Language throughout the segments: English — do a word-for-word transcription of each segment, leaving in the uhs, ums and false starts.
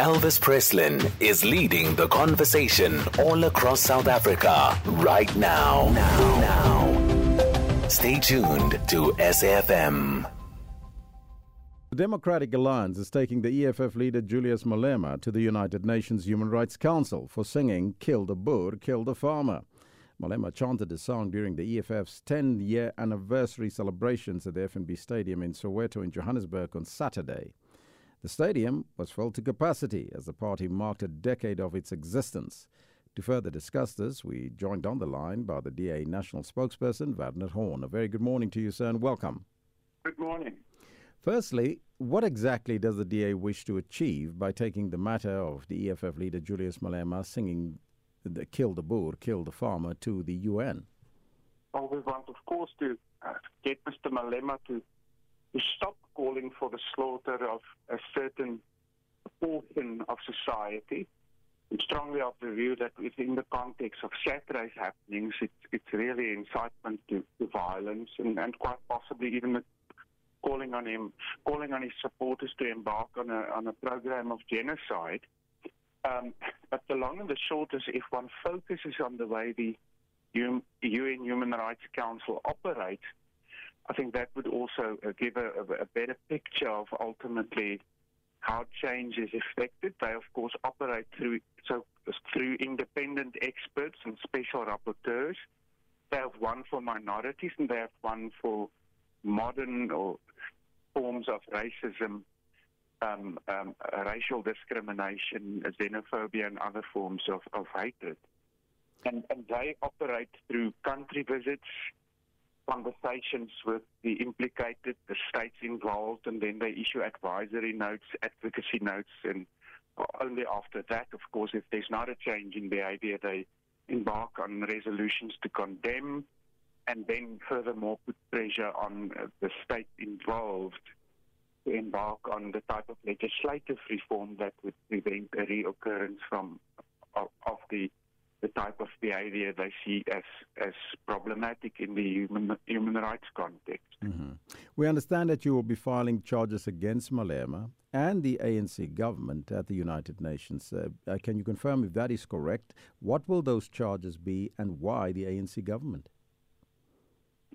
Elvis Presslin is leading the conversation all across South Africa right now. Now, now. Stay tuned to S A F M. The Democratic Alliance is taking the E F F leader Julius Malema to the United Nations Human Rights Council for singing "Kill the Boer, Kill the Farmer." Malema chanted the song during the E F F's ten-year anniversary celebrations at the F N B Stadium in Soweto in Johannesburg on Saturday. The stadium was full to capacity as the party marked a decade of its existence. To further discuss this, we joined on the line by the D A national spokesperson, Werner Horn. A very good morning to you, sir, and welcome. Good morning. Firstly, what exactly does the D A wish to achieve by taking the matter of the E F F leader Julius Malema singing the "Kill the Boer, Kill the Farmer" to the U N? Well, we want, of course, to get Mister Malema to, to stop calling for the slaughter of a certain portion of society. I'm strongly of the view that within the context of Saturday's happenings, it's, it's really incitement to, to violence and, and quite possibly even calling on him, calling on his supporters to embark on a, on a program of genocide. Um, but the long and the short is, if one focuses on the way the U N Human Rights Council operates, I think that would also give a, a better picture of ultimately how change is effected. They, of course, operate through so through independent experts and special rapporteurs. They have one for minorities and they have one for modern or forms of racism, Um, um, racial discrimination, xenophobia, and other forms of, of hatred. And, and they operate through country visits, conversations with the implicated, the states involved, and then they issue advisory notes, advocacy notes, and only after that, of course, if there's not a change in behavior, they embark on resolutions to condemn, and then furthermore put pressure on the state involved to embark on the type of legislative reform that would prevent a reoccurrence from of, of the the type of behaviour they see as as problematic in the human human rights context. Mm-hmm. We understand that you will be filing charges against Malema and the A N C government at the United Nations. Uh, uh, can you confirm if that is correct? What will those charges be, and why the A N C government?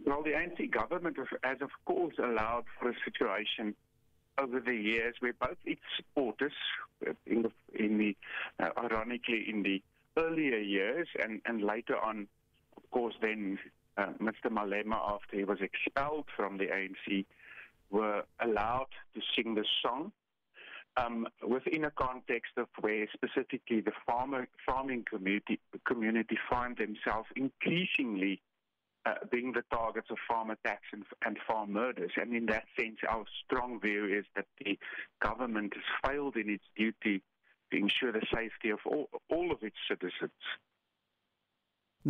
Well, the A N C government has, of course, allowed for a situation over the years where both its supporters, in the, in the uh, ironically in the earlier years and, and later on, of course, then uh, Mister Malema, after he was expelled from the A N C, were allowed to sing the song um, within a context of where specifically the farmer, farming community, community find themselves increasingly Uh, being the targets of farm attacks and, and farm murders. And in that sense, our strong view is that the government has failed in its duty to ensure the safety of all, all of its citizens.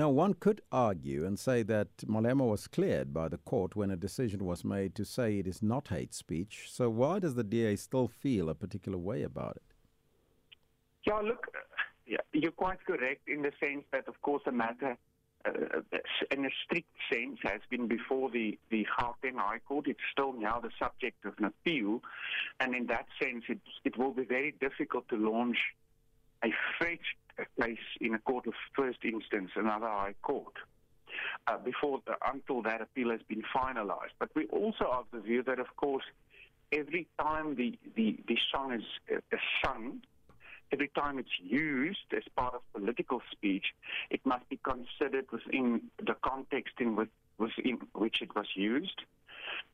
Now, one could argue and say that Malema was cleared by the court when a decision was made to say it is not hate speech. So why does the D A still feel a particular way about it? Yeah, look, yeah, you're quite correct in the sense that, of course, the matter Uh, in a strict sense, has been before the, the Gauteng High Court. It's still now the subject of an appeal. And in that sense, it, it will be very difficult to launch a fresh case in a court of first instance, another high court, uh, before the, until that appeal has been finalized. But we also have the view that, of course, every time the, the, the song is, uh, is sung, every time it's used as part of political speech, it must be considered within the context in which, within which it was used.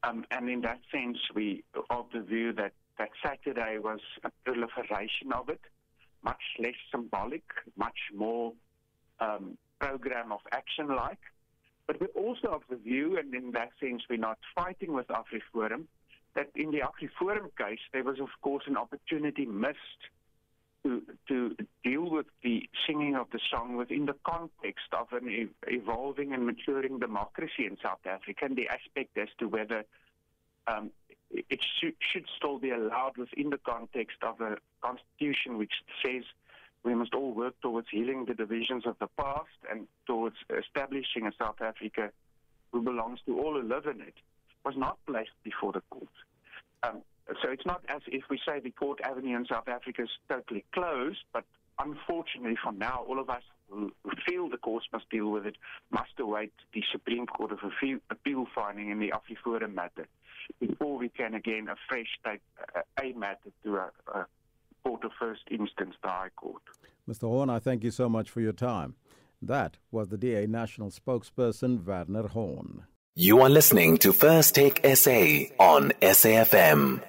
Um, and in that sense, we of the view that, that Saturday was a proliferation of it, much less symbolic, much more um, program of action-like. But we're also of the view, and in that sense we're not fighting with AfriForum, that in the AfriForum case, there was, of course, an opportunity missed To, to deal with the singing of the song within the context of an ev- evolving and maturing democracy in South Africa, and the aspect as to whether um, it sh- should still be allowed within the context of a constitution which says we must all work towards healing the divisions of the past and towards establishing a South Africa who belongs to all who live in it, was not placed before the court. Um, So it's not as if we say the Port Avenue in South Africa is totally closed, but unfortunately for now, all of us who feel the courts must deal with it must await the Supreme Court of Appeal finding in the AfriForum matter before we can again afresh take a matter to a, a Court of First Instance, the High Court. Mister Horn, I thank you so much for your time. That was the D A National Spokesperson, Werner Horn. You are listening to First Take S A on S A F M.